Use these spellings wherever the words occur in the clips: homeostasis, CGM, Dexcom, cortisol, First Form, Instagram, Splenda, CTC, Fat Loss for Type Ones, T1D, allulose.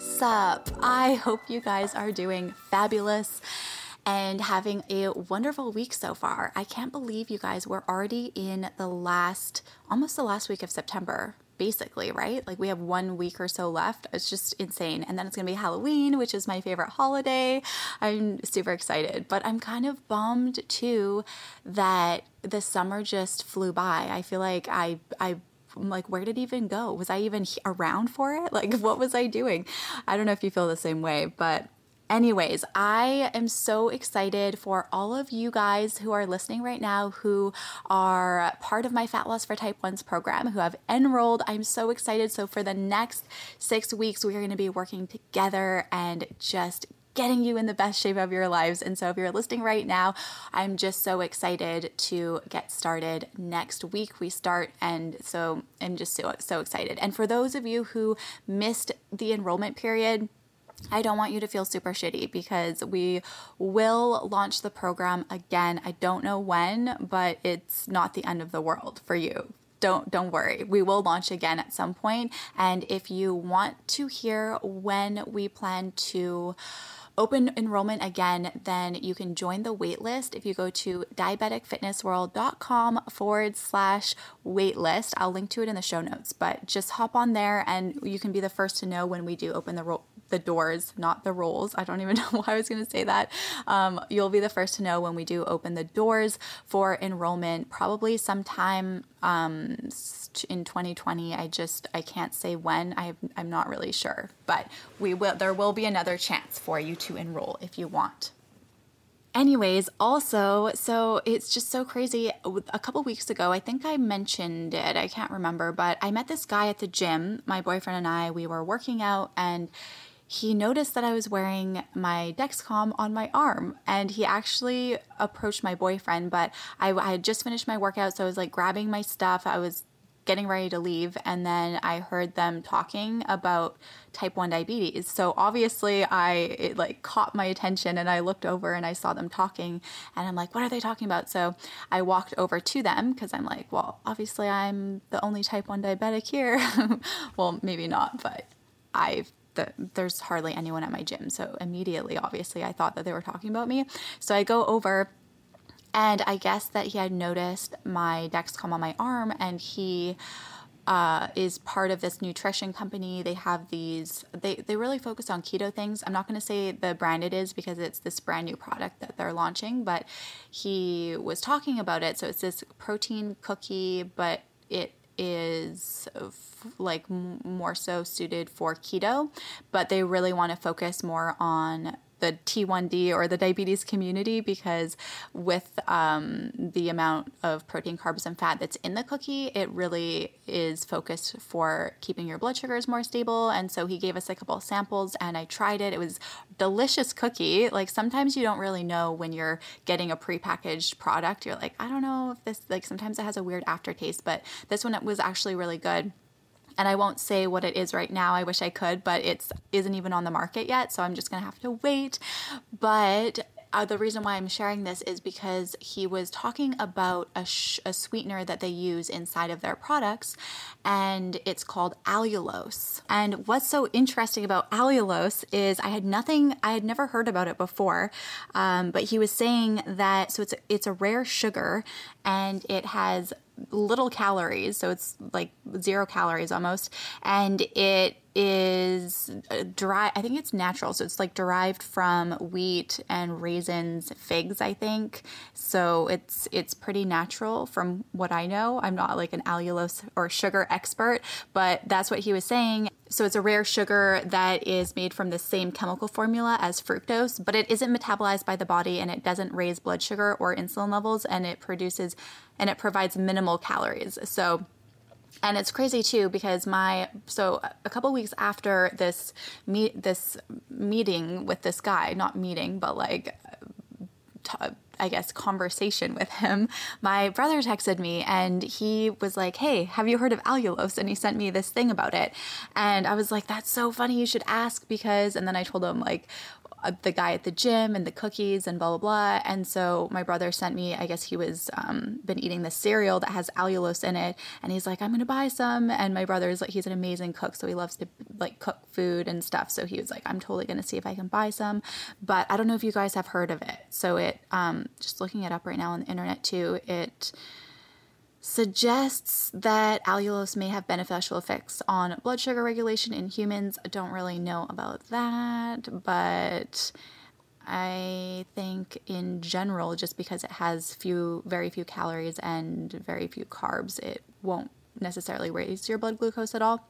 Sup? I hope you guys are doing fabulous and having a wonderful week so far. I can't believe you guys were already in the almost the last week of September. Basically, right? Like we have 1 week or so left. It's just insane. And then it's going to be Halloween, which is my favorite holiday. I'm super excited, but I'm kind of bummed too that the summer just flew by. I feel like I'm like, where did it even go? Was I even around for it? Like, what was I doing? I don't know if you feel the same way, but anyways, I am so excited for all of you guys who are listening right now who are part of my Fat Loss for Type Ones program, who have enrolled. I'm so excited. So for the next 6 weeks, we are going to be working together and just getting you in the best shape of your lives. And so if you're listening right now, I'm just so excited to get started. Next week we start. And so I'm just so excited. And for those of you who missed the enrollment period, I don't want you to feel super shitty because we will launch the program again. I don't know when, but it's not the end of the world for you. Don't worry. We will launch again at some point. And if you want to hear when we plan to open enrollment again, then you can join the waitlist. If you go to diabeticfitnessworld.com/waitlist, I'll link to it in the show notes, but just hop on there and you can be the first to know when we do open the doors, not the rolls. I don't even know why I was going to say that. You'll be the first to know when we do open the doors for enrollment, probably sometime in 2020. I can't say when. I'm not really sure, but there will be another chance for you to enroll if you want. Anyways, also, so it's just so crazy. A couple weeks ago, I think I mentioned it, I can't remember, but I met this guy at the gym. My boyfriend and I, we were working out, and he noticed that I was wearing my Dexcom on my arm, and he actually approached my boyfriend, but I had just finished my workout, so I was like grabbing my stuff. I was getting ready to leave, and then I heard them talking about type 1 diabetes. So obviously it like caught my attention, and I looked over and I saw them talking, and I'm like, what are they talking about? So I walked over to them because I'm like, well, obviously I'm the only type 1 diabetic here. Well, maybe not, but there's hardly anyone at my gym. So immediately, obviously, I thought that they were talking about me. So I go over, and I guess that he had noticed my Dexcom on my arm, and he is part of this nutrition company. They have these, they really focus on keto things. I'm not going to say the brand it is because it's this brand new product that they're launching, but he was talking about it. So it's this protein cookie, but it is like more so suited for keto, but they really want to focus more on the T1D or the diabetes community, because with the amount of protein, carbs, and fat that's in the cookie, it really is focused for keeping your blood sugars more stable. And so he gave us a couple of samples, and I tried it. It was a delicious cookie. Like sometimes you don't really know when you're getting a prepackaged product. You're like, I don't know if this, like sometimes it has a weird aftertaste, but this one was actually really good. And I won't say what it is right now. I wish I could, but it isn't even on the market yet. So I'm just going to have to wait. But the reason why I'm sharing this is because he was talking about a sweetener that they use inside of their products, and it's called allulose. And what's so interesting about allulose is I had never heard about it before, but he was saying that, so it's a rare sugar, and it has little calories, so it's like 0 calories almost, and it is dry. I think it's natural, so it's like derived from wheat and raisins, figs, I think. So it's pretty natural from what I know. I'm not like an allulose or sugar expert, but that's what he was saying. So it's a rare sugar that is made from the same chemical formula as fructose, but it isn't metabolized by the body, and it doesn't raise blood sugar or insulin levels, and it provides minimal calories. So And it's crazy too, because a couple weeks after this meeting with this guy, not meeting, but like, I guess, conversation with him, my brother texted me and he was like, hey, have you heard of allulose? And he sent me this thing about it. And I was like, that's so funny. You should ask because, and then I told him like the guy at the gym and the cookies and blah, blah, blah. And so my brother sent me, I guess he was, been eating this cereal that has allulose in it. And he's like, I'm going to buy some. And my brother is like, he's an amazing cook. So he loves to like cook food and stuff. So he was like, I'm totally going to see if I can buy some, but I don't know if you guys have heard of it. So it, just looking it up right now on the internet too, it suggests that allulose may have beneficial effects on blood sugar regulation in humans. I don't really know about that, but I think in general, just because it has very few calories and very few carbs, it won't necessarily raise your blood glucose at all.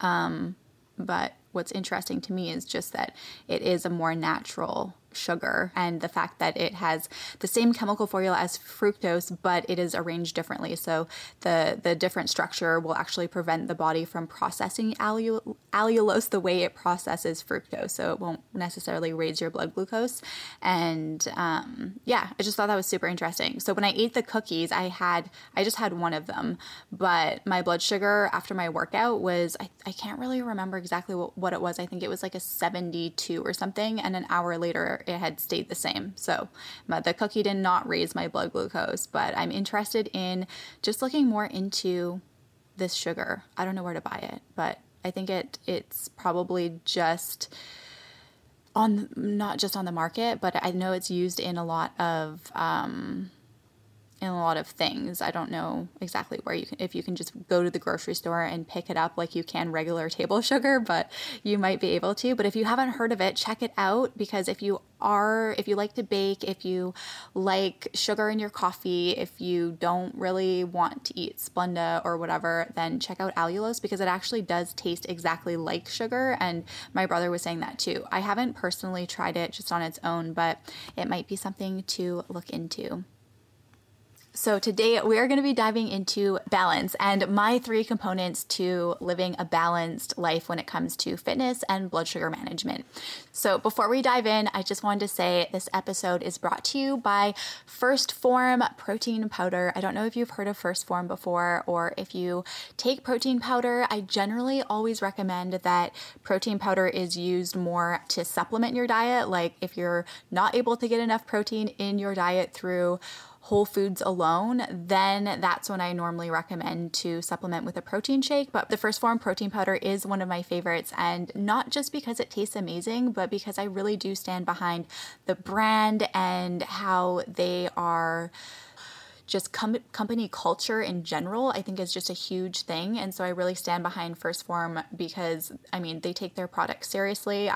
But what's interesting to me is just that it is a more natural sugar, and the fact that it has the same chemical formula as fructose, but it is arranged differently. So the different structure will actually prevent the body from processing allulose the way it processes fructose. So it won't necessarily raise your blood glucose. And I just thought that was super interesting. So when I ate the cookies, I just had one of them, but my blood sugar after my workout was, I can't really remember exactly what it was. I think it was like a 72 or something. And an hour later, it had stayed the same. So the cookie did not raise my blood glucose, but I'm interested in just looking more into this sugar. I don't know where to buy it, but I think it's probably just not just on the market, but I know it's used in a lot of, things. I don't know exactly where if you can just go to the grocery store and pick it up like you can regular table sugar, but you might be able to. But if you haven't heard of it, check it out, because if you like to bake, if you like sugar in your coffee, if you don't really want to eat Splenda or whatever, then check out allulose, because it actually does taste exactly like sugar. And my brother was saying that too. I haven't personally tried it just on its own, but it might be something to look into. So today we are going to be diving into balance and my 3 components to living a balanced life when it comes to fitness and blood sugar management. So before we dive in, I just wanted to say this episode is brought to you by First Form protein powder. I don't know if you've heard of First Form before, or if you take protein powder. I generally always recommend that protein powder is used more to supplement your diet. Like if you're not able to get enough protein in your diet through whole foods alone, then that's when I normally recommend to supplement with a protein shake. But the First Form protein powder is one of my favorites, and not just because it tastes amazing, but because I really do stand behind the brand and how they are just company culture in general, I think, is just a huge thing. And so I really stand behind First Form because, I mean, they take their product seriously.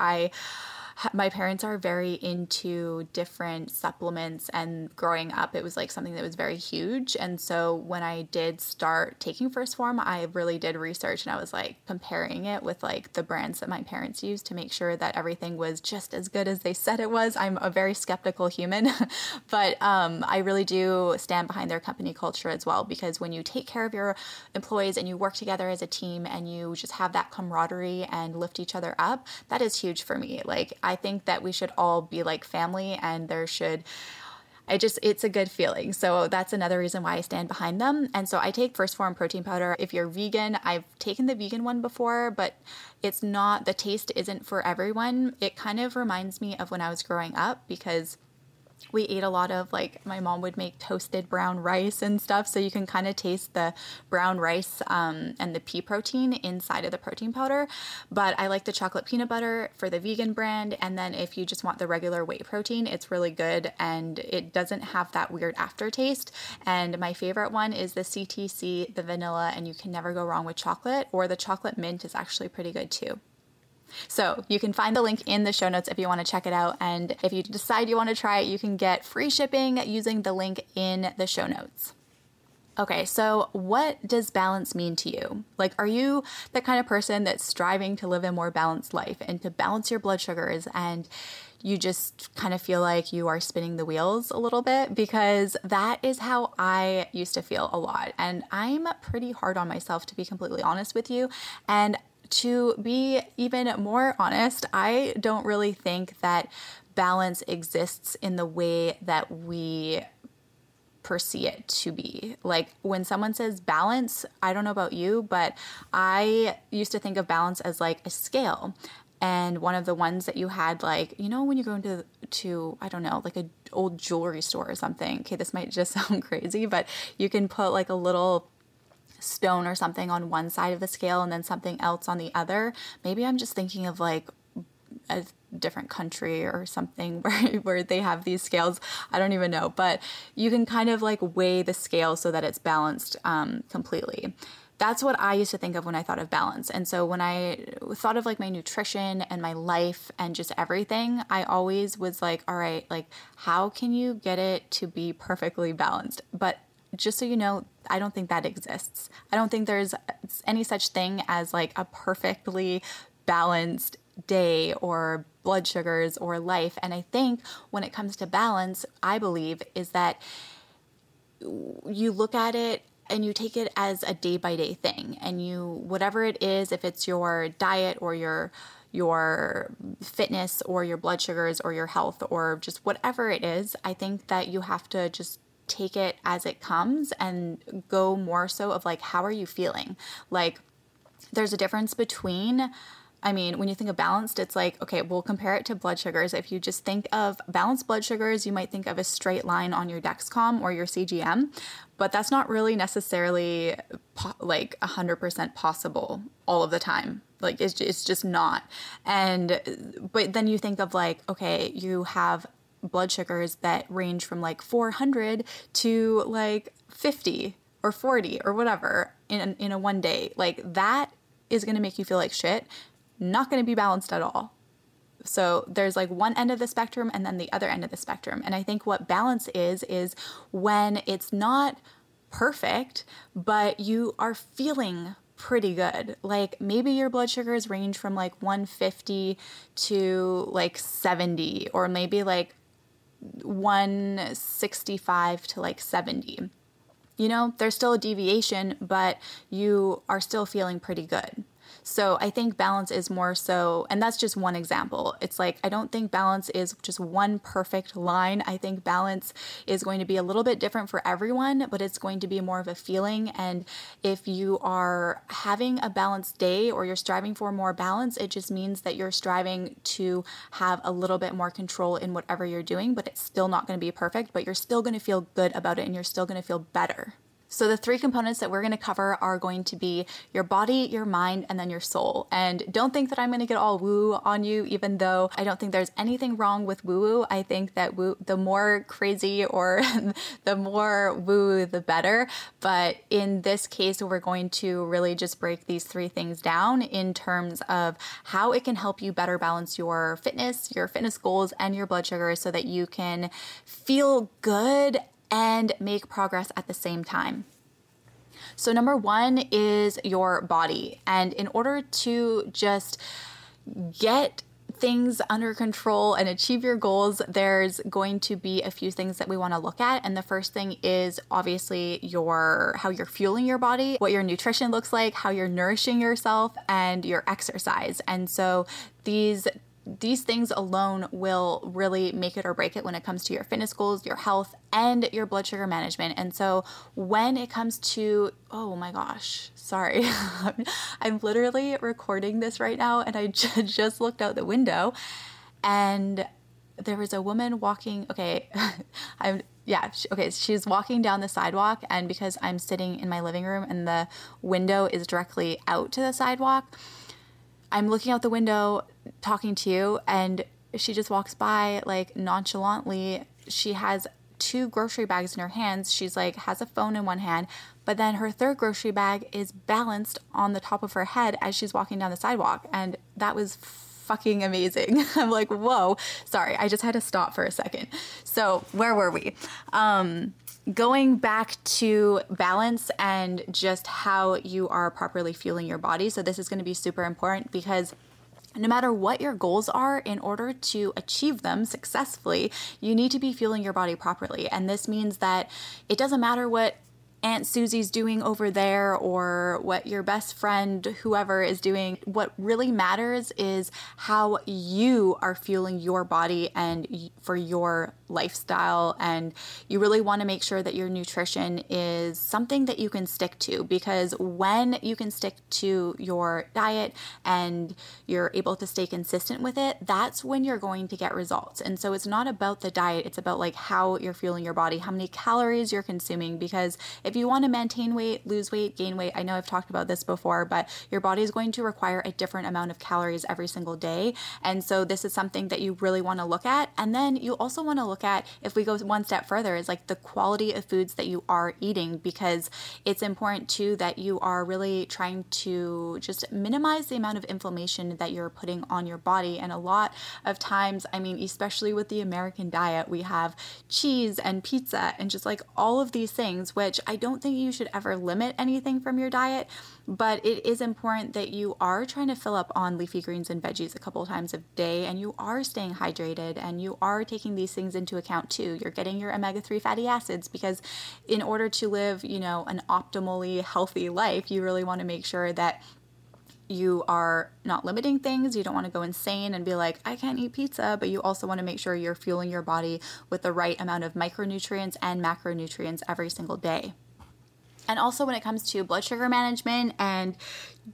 My parents are very into different supplements, and growing up, it was like something that was very huge. And so when I did start taking First Form, I really did research, and I was like comparing it with like the brands that my parents used to make sure that everything was just as good as they said it was. I'm a very skeptical human, but I really do stand behind their company culture as well, because when you take care of your employees and you work together as a team and you just have that camaraderie and lift each other up, that is huge for me. Like, I think that we should all be like family, and it's a good feeling. So that's another reason why I stand behind them. And so I take First Form protein powder. If you're vegan, I've taken the vegan one before, but the taste isn't for everyone. It kind of reminds me of when I was growing up, because we ate a lot of, like, my mom would make toasted brown rice and stuff. So you can kind of taste the brown rice and the pea protein inside of the protein powder. But I like the chocolate peanut butter for the vegan brand. And then if you just want the regular whey protein, it's really good. And it doesn't have that weird aftertaste. And my favorite one is the CTC, the vanilla, and you can never go wrong with chocolate. Or the chocolate mint is actually pretty good too. So you can find the link in the show notes if you want to check it out. And if you decide you want to try it, you can get free shipping using the link in the show notes. Okay, so what does balance mean to you? Like, are you the kind of person that's striving to live a more balanced life and to balance your blood sugars and you just kind of feel like you are spinning the wheels a little bit, because that is how I used to feel a lot. And I'm pretty hard on myself, to be completely honest with you. And to be even more honest, I don't really think that balance exists in the way that we perceive it to be. Like, when someone says balance, I don't know about you, but I used to think of balance as like a scale. And one of the ones that you had, like, you know, when you go into, I don't know, like an old jewelry store or something. Okay, this might just sound crazy, but you can put like a little stone or something on one side of the scale and then something else on the other. Maybe I'm just thinking of like a different country or something where they have these scales. I don't even know, but you can kind of like weigh the scale so that it's balanced completely. That's what I used to think of when I thought of balance. And so when I thought of like my nutrition and my life and just everything, I always was like, all right, like, how can you get it to be perfectly balanced? But just so you know, I don't think that exists. I don't think there's any such thing as like a perfectly balanced day or blood sugars or life. And I think when it comes to balance, I believe is that you look at it and you take it as a day by day thing, and you, whatever it is, if it's your diet or your fitness or your blood sugars or your health or just whatever it is, I think that you have to just take it as it comes and go more so of like, how are you feeling? Like, there's a difference between, I mean, when you think of balanced, it's like, okay, we'll compare it to blood sugars. If you just think of balanced blood sugars, you might think of a straight line on your Dexcom or your CGM, but that's not really necessarily like 100% possible all of the time. Like, it's just not. But then you think of like, okay, you have blood sugars that range from like 400 to like 50 or 40 or whatever in a one day. Like, that is going to make you feel like shit. Not going to be balanced at all. So there's like one end of the spectrum and then the other end of the spectrum. And I think what balance is when it's not perfect, but you are feeling pretty good. Like, maybe your blood sugars range from like 150 to like 70, or maybe like 165 to like 70. You know, there's still a deviation, but you are still feeling pretty good. So I think balance is more so, and that's just one example. It's like, I don't think balance is just one perfect line. I think balance is going to be a little bit different for everyone, but it's going to be more of a feeling. And if you are having a balanced day or you're striving for more balance, it just means that you're striving to have a little bit more control in whatever you're doing, but it's still not going to be perfect, but you're still going to feel good about it and you're still going to feel better. So the three components that we're going to cover are going to be your body, your mind, and then your soul. And don't think that I'm going to get all woo on you, even though I don't think there's anything wrong with woo. I think that the more crazy or the more woo, the better. But in this case, we're going to really just break these three things down in terms of how it can help you better balance your fitness goals, and your blood sugar so that you can feel good and make progress at the same time. So number one is your body. And in order to just get things under control and achieve your goals, there's going to be a few things that we want to look at. And the first thing is obviously how you're fueling your body, what your nutrition looks like, how you're nourishing yourself, and your exercise. And so these things alone will really make it or break it when it comes to your fitness goals, your health, and your blood sugar management. And so when it comes to, oh my gosh, sorry, I'm literally recording this right now and I just looked out the window and there was a woman walking, okay, she's walking down the sidewalk, and because I'm sitting in my living room and the window is directly out to the sidewalk, I'm looking out the window talking to you, and she just walks by like nonchalantly. She has two grocery bags in her hands. She's like has a phone in one hand, but then her third grocery bag is balanced on the top of her head as she's walking down the sidewalk. And that was fucking amazing. I'm like, whoa, sorry. I just had to stop for a second. So where were we? Going back to balance and just how you are properly fueling your body. So this is going to be super important because No matter what your goals are, in order to achieve them successfully, you need to be fueling your body properly. And this means that it doesn't matter what Aunt Susie's doing over there or what your best friend, whoever, is doing. What really matters is how you are fueling your body and for your lifestyle. And you really want to make sure that your nutrition is something that you can stick to, because when you can stick to your diet and you're able to stay consistent with it, that's when you're going to get results. And so it's not about the diet. It's about like how you're fueling your body, how many calories you're consuming, because if you want to maintain weight, lose weight, gain weight, I know I've talked about this before, but your body is going to require a different amount of calories every single day. And so this is something that you really want to look at. And then you also want to look at, if we go one step further, is like the quality of foods that you are eating, because it's important too that you are really trying to just minimize the amount of inflammation that you're putting on your body. And a lot of times, I mean, especially with the American diet, we have cheese and pizza and just like all of these things, which I don't think you should ever limit anything from your diet, but it is important that you are trying to fill up on leafy greens and veggies a couple of times a day, and you are staying hydrated and you are taking these things into account too. You're getting your omega-3 fatty acids, because in order to live, you know, an optimally healthy life, you really want to make sure that you are not limiting things. You don't want to go insane and be like, I can't eat pizza, but you also want to make sure you're fueling your body with the right amount of micronutrients and macronutrients every single day. And also when it comes to blood sugar management and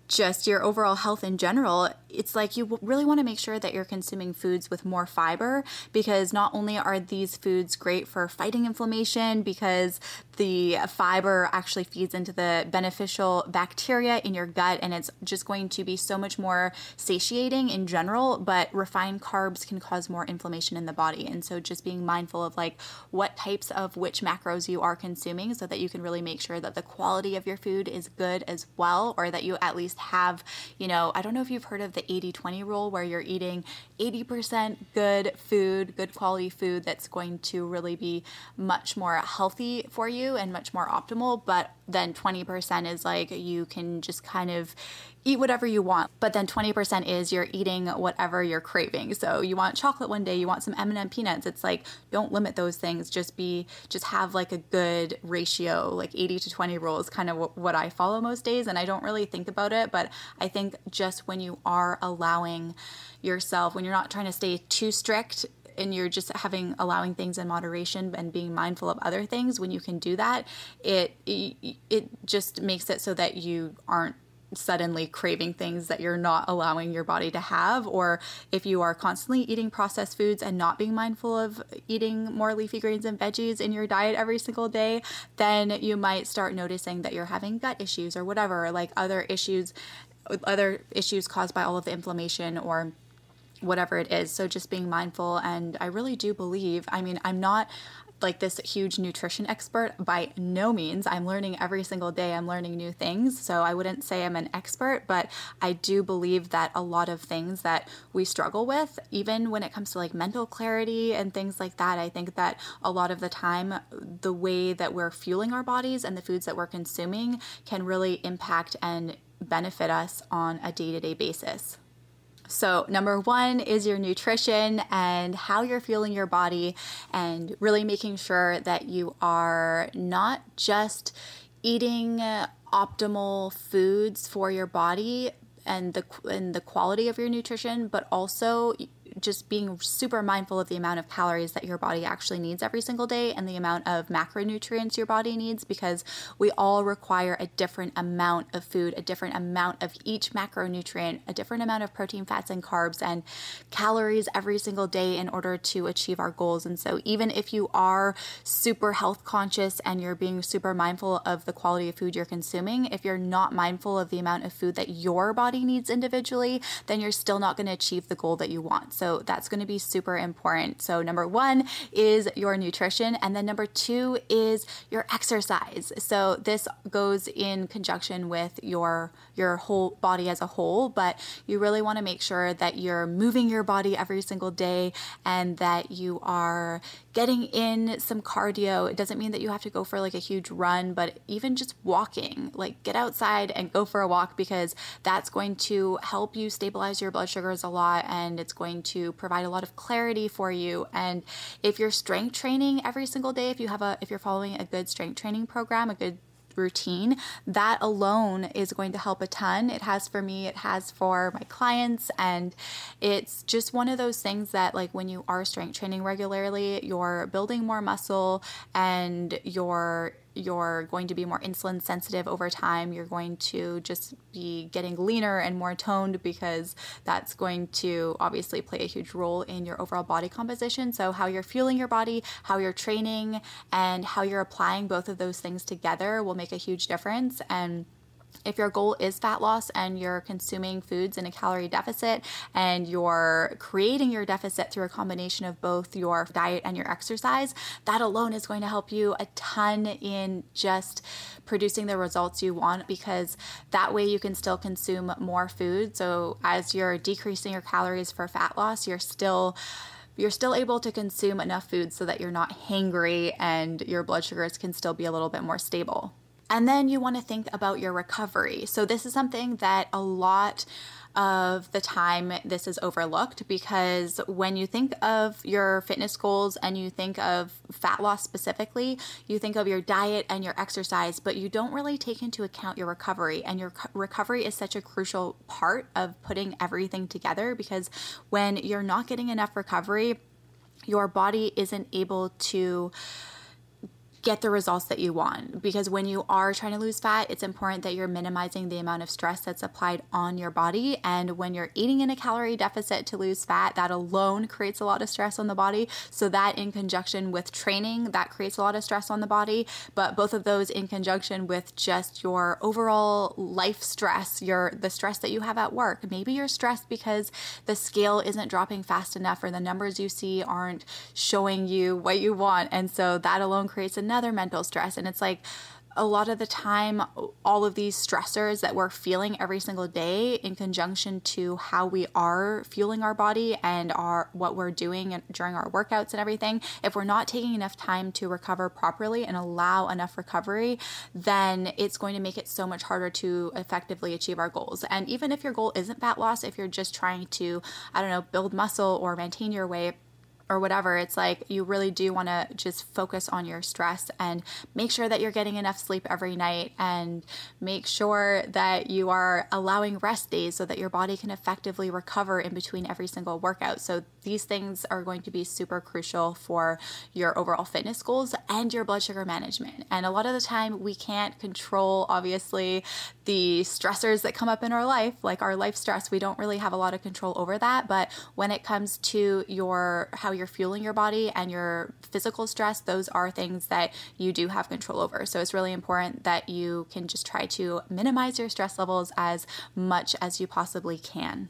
just your overall health in general, it's like you really want to make sure that you're consuming foods with more fiber, because not only are these foods great for fighting inflammation, because the fiber actually feeds into the beneficial bacteria in your gut, and it's just going to be so much more satiating in general, but refined carbs can cause more inflammation in the body. And so just being mindful of like what types of which macros you are consuming, so that you can really make sure that the quality of your food is good as well, or that you at least have, you know, I don't know if you've heard of the 80-20 rule, where you're eating 80% good food, good quality food that's going to really be much more healthy for you and much more optimal, but then 20% is like you can just kind of eat whatever you want, but then 20% is you're eating whatever you're craving. So you want chocolate one day, you want some M&M peanuts. It's like, don't limit those things. Just have like a good ratio, like 80-20 rule is kind of what I follow most days. And I don't really think about it, but I think just when you are allowing yourself, when you're not trying to stay too strict, and you're just allowing things in moderation and being mindful of other things, when you can do that, it just makes it so that you aren't suddenly craving things that you're not allowing your body to have. Or if you are constantly eating processed foods and not being mindful of eating more leafy greens and veggies in your diet every single day, then you might start noticing that you're having gut issues or whatever, like other issues caused by all of the inflammation or whatever it is. So just being mindful. And I really do believe, I mean, I'm not like this huge nutrition expert by no means. I'm learning every single day. I'm learning new things. So I wouldn't say I'm an expert, but I do believe that a lot of things that we struggle with, even when it comes to like mental clarity and things like that, I think that a lot of the time, the way that we're fueling our bodies and the foods that we're consuming can really impact and benefit us on a day-to-day basis. So number one is your nutrition and how you're fueling your body, and really making sure that you are not just eating optimal foods for your body and the quality of your nutrition, but also just being super mindful of the amount of calories that your body actually needs every single day and the amount of macronutrients your body needs, because we all require a different amount of food, a different amount of each macronutrient, a different amount of protein, fats, and carbs and calories every single day in order to achieve our goals. And so even if you are super health conscious and you're being super mindful of the quality of food you're consuming, if you're not mindful of the amount of food that your body needs individually, then you're still not going to achieve the goal that you want. So that's going to be super important. So number one is your nutrition. And then number two is your exercise. So this goes in conjunction with your whole body as a whole, but you really want to make sure that you're moving your body every single day and that you are getting in some cardio. It doesn't mean that you have to go for like a huge run, but even just walking, like get outside and go for a walk, because that's going to help you stabilize your blood sugars a lot, and it's going to provide a lot of clarity for you. And if you're strength training every single day, if you're following a good strength training program, a good routine, that alone is going to help a ton. It has for me, it has for my clients, and it's just one of those things that, like, when you are strength training regularly, you're building more muscle, and you're going to be more insulin sensitive over time. You're going to just be getting leaner and more toned, because that's going to obviously play a huge role in your overall body composition. So how you're fueling your body, how you're training, and how you're applying both of those things together will make a huge difference. And if your goal is fat loss and you're consuming foods in a calorie deficit and you're creating your deficit through a combination of both your diet and your exercise, that alone is going to help you a ton in just producing the results you want, because that way you can still consume more food. So as you're decreasing your calories for fat loss, you're still able to consume enough food so that you're not hangry and your blood sugars can still be a little bit more stable. And then you want to think about your recovery. So this is something that a lot of the time this is overlooked, because when you think of your fitness goals and you think of fat loss specifically, you think of your diet and your exercise, but you don't really take into account your recovery. And your recovery is such a crucial part of putting everything together, because when you're not getting enough recovery, your body isn't able to get the results that you want. Because when you are trying to lose fat, it's important that you're minimizing the amount of stress that's applied on your body. And when you're eating in a calorie deficit to lose fat, that alone creates a lot of stress on the body. So that, in conjunction with training, that creates a lot of stress on the body. But both of those in conjunction with just your overall life stress, the stress that you have at work. Maybe you're stressed because the scale isn't dropping fast enough, or the numbers you see aren't showing you what you want. And so that alone creates another mental stress. And it's like, a lot of the time, all of these stressors that we're feeling every single day, in conjunction to how we are fueling our body and what we're doing during our workouts and everything, if we're not taking enough time to recover properly and allow enough recovery, then it's going to make it so much harder to effectively achieve our goals. And even if your goal isn't fat loss, if you're just trying to, build muscle or maintain your weight or whatever, it's like, you really do want to just focus on your stress and make sure that you're getting enough sleep every night, and make sure that you are allowing rest days so that your body can effectively recover in between every single workout. So these things are going to be super crucial for your overall fitness goals and your blood sugar management. And a lot of the time we can't control, obviously, the stressors that come up in our life, like our life stress. We don't really have a lot of control over that. But when it comes to how you're fueling your body and your physical stress, those are things that you do have control over. So it's really important that you can just try to minimize your stress levels as much as you possibly can.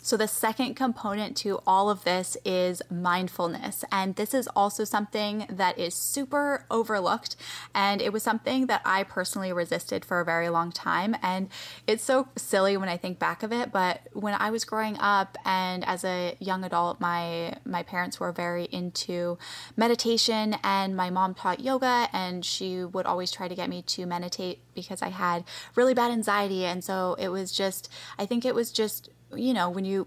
So the second component to all of this is mindfulness. And this is also something that is super overlooked. And it was something that I personally resisted for a very long time. And it's so silly when I think back of it, but when I was growing up and as a young adult, my parents were very into meditation, and my mom taught yoga, and she would always try to get me to meditate because I had really bad anxiety. And so it was just,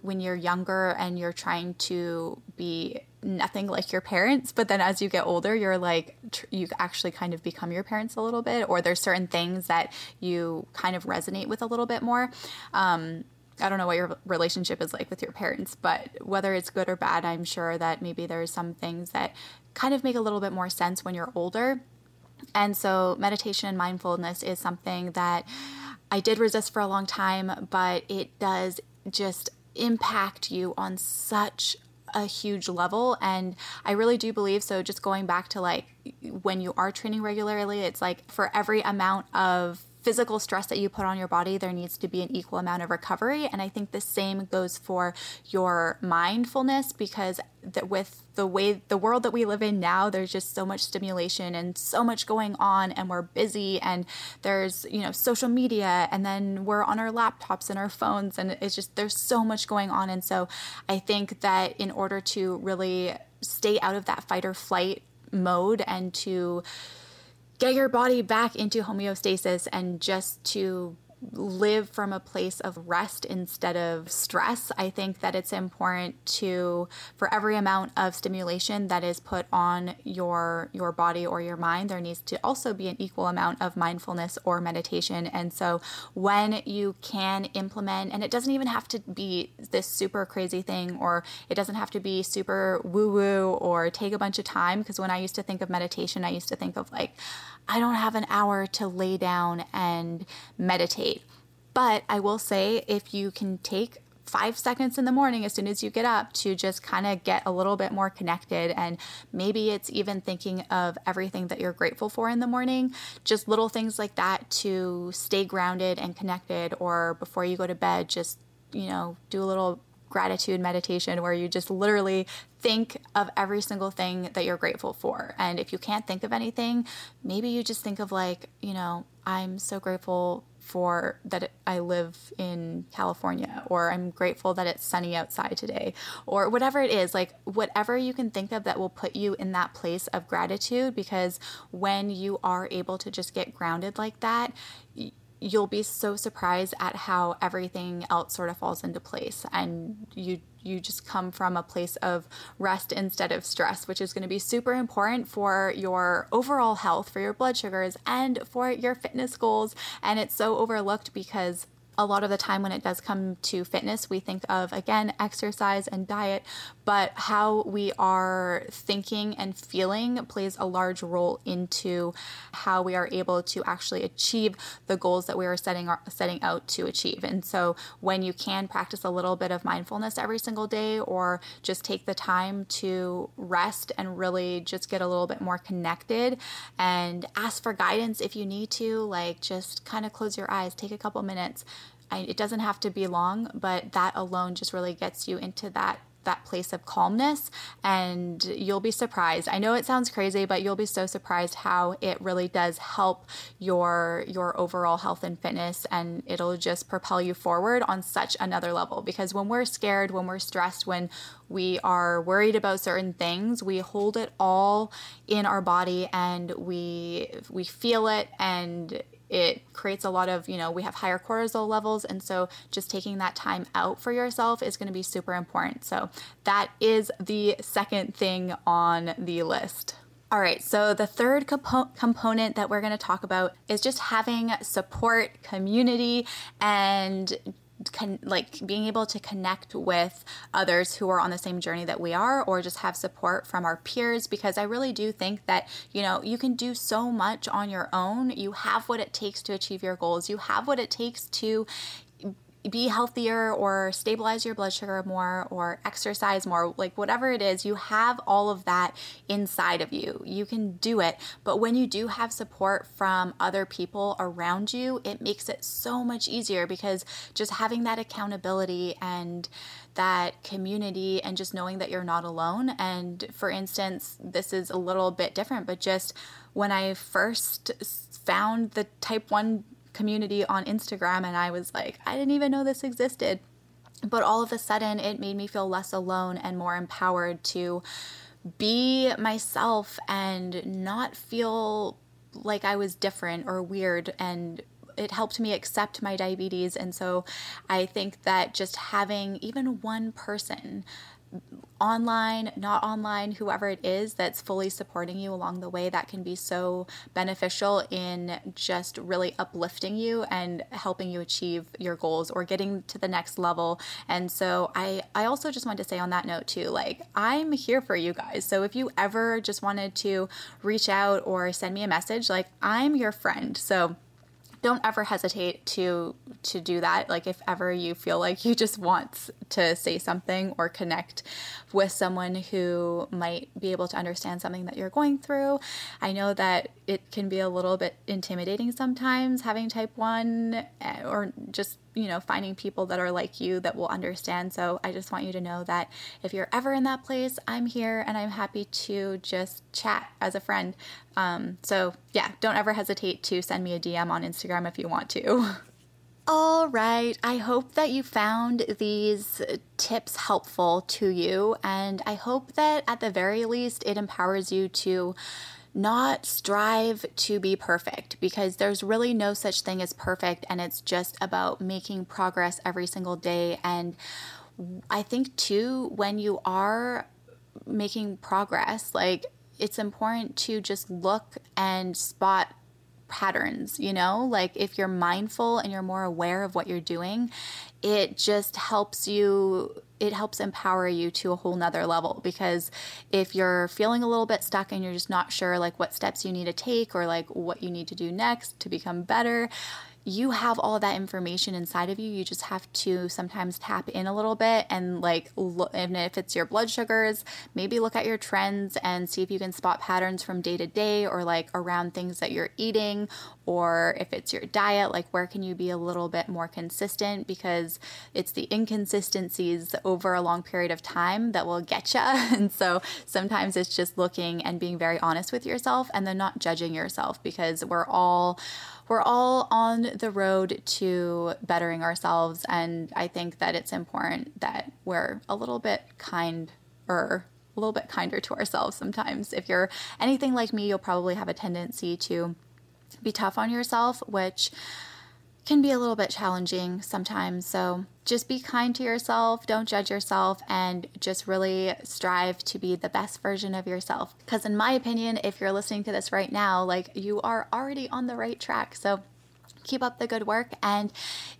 when you're younger and you're trying to be nothing like your parents, but then as you get older, you're like, you actually kind of become your parents a little bit, or there's certain things that you kind of resonate with a little bit more. I don't know what your relationship is like with your parents, but whether it's good or bad, I'm sure that maybe there's some things that kind of make a little bit more sense when you're older. And so meditation and mindfulness is something that I did resist for a long time, but it does just impact you on such a huge level. And I really do believe, so just going back to when you are training regularly, it's like, for every amount of physical stress that you put on your body, there needs to be an equal amount of recovery. And I think the same goes for your mindfulness, because with the world that we live in now, there's just so much stimulation and so much going on, and we're busy, and there's, social media, and then we're on our laptops and our phones, and it's just, there's so much going on. And so I think that in order to really stay out of that fight or flight mode and to get your body back into homeostasis and just to live from a place of rest instead of stress. I think that it's important to, for every amount of stimulation that is put on your body or your mind, there needs to also be an equal amount of mindfulness or meditation. And so when you can implement, and it doesn't even have to be this super crazy thing, or it doesn't have to be super woo-woo or take a bunch of time, because when I used to think of meditation, I used to think of like, I don't have an hour to lay down and meditate. But I will say, if you can take 5 seconds in the morning as soon as you get up to just kind of get a little bit more connected, and maybe it's even thinking of everything that you're grateful for in the morning, just little things like that to stay grounded and connected, or before you go to bed, just, you know, do a little gratitude meditation where you just literally think of every single thing that you're grateful for. And if you can't think of anything, maybe you just think of like, you know, I'm so grateful for that I live in California, or I'm grateful that it's sunny outside today, or whatever it is, like whatever you can think of that will put you in that place of gratitude. Because when you are able to just get grounded like that, you'll be so surprised at how everything else sort of falls into place, and you just come from a place of rest instead of stress, which is going to be super important for your overall health, for your blood sugars, and for your fitness goals. And it's so overlooked, because a lot of the time when it does come to fitness, we think of, again, exercise and diet, but how we are thinking and feeling plays a large role into how we are able to actually achieve the goals that we are setting out to achieve. And so when you can practice a little bit of mindfulness every single day, or just take the time to rest and really just get a little bit more connected, and ask for guidance if you need to, like just kind of close your eyes, take a couple minutes. It doesn't have to be long, but that alone just really gets you into that place of calmness, and you'll be surprised. I know it sounds crazy, but you'll be so surprised how it really does help your overall health and fitness, and it'll just propel you forward on such another level. Because when we're scared, when we're stressed, when we are worried about certain things, we hold it all in our body, and we feel it, and it creates a lot of, you know, we have higher cortisol levels. And so just taking that time out for yourself is going to be super important. So that is the second thing on the list. All right, so the third component that we're going to talk about is just having support, community, and like being able to connect with others who are on the same journey that we are, or just have support from our peers. Because I really do think that, you know, you can do so much on your own. You have what it takes to achieve your goals. You have what it takes to be healthier, or stabilize your blood sugar more, or exercise more, like whatever it is, you have all of that inside of you. You can do it. But when you do have support from other people around you, it makes it so much easier, because just having that accountability and that community, and just knowing that you're not alone. And for instance, this is a little bit different, but just when I first found the type 1 community on Instagram, and I was like, I didn't even know this existed. But all of a sudden, it made me feel less alone and more empowered to be myself and not feel like I was different or weird. And it helped me accept my diabetes. And so I think that just having even one person, online, not online, whoever it is, that's fully supporting you along the way, that can be so beneficial in just really uplifting you and helping you achieve your goals or getting to the next level. And so I also just wanted to say on that note too, like, I'm here for you guys. So if you ever just wanted to reach out or send me a message, like, I'm your friend. So don't ever hesitate to do that. Like, if ever you feel like you just want to say something or connect with someone who might be able to understand something that you're going through. I know that it can be a little bit intimidating sometimes having type 1, or just, you know, finding people that are like you that will understand. So I just want you to know that if you're ever in that place, I'm here, and I'm happy to just chat as a friend. So yeah, don't ever hesitate to send me a DM on Instagram if you want to. All right. I hope that you found these tips helpful to you. And I hope that at the very least, it empowers you to not strive to be perfect, because there's really no such thing as perfect. And it's just about making progress every single day. And I think too, when you are making progress, like, it's important to just look and spot patterns, you know, like if you're mindful and you're more aware of what you're doing, it just helps you, it helps empower you to a whole nother level. Because if you're feeling a little bit stuck and you're just not sure like what steps you need to take or like what you need to do next to become better, you have all that information inside of you. You just have to sometimes tap in a little bit and like, and if it's your blood sugars, maybe look at your trends and see if you can spot patterns from day to day or like around things that you're eating, or if it's your diet, like where can you be a little bit more consistent, because it's the inconsistencies over a long period of time that will get you. And so sometimes it's just looking and being very honest with yourself and then not judging yourself, because we're all on the road to bettering ourselves. And I think that it's important that we're a little bit kinder to ourselves sometimes. If you're anything like me, you'll probably have a tendency to be tough on yourself, which can be a little bit challenging sometimes. So just be kind to yourself, don't judge yourself, and just really strive to be the best version of yourself. Because in my opinion, if you're listening to this right now, like, you are already on the right track. So keep up the good work. And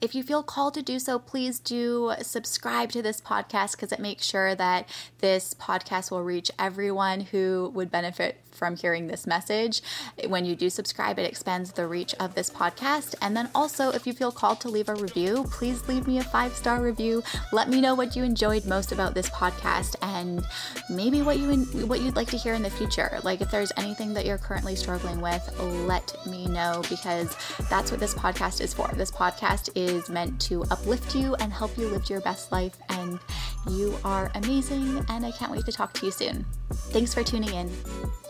if you feel called to do so, please do subscribe to this podcast, because it makes sure that this podcast will reach everyone who would benefit from hearing this message. When you do subscribe, it expands the reach of this podcast. And then also, if you feel called to leave a review, please leave me a 5-star review. Let me know what you enjoyed most about this podcast and maybe what you'd like to hear in the future. Like, if there's anything that you're currently struggling with, let me know, because that's what this podcast is for. This podcast is meant to uplift you and help you live your best life. And you are amazing, and I can't wait to talk to you soon. Thanks for tuning in.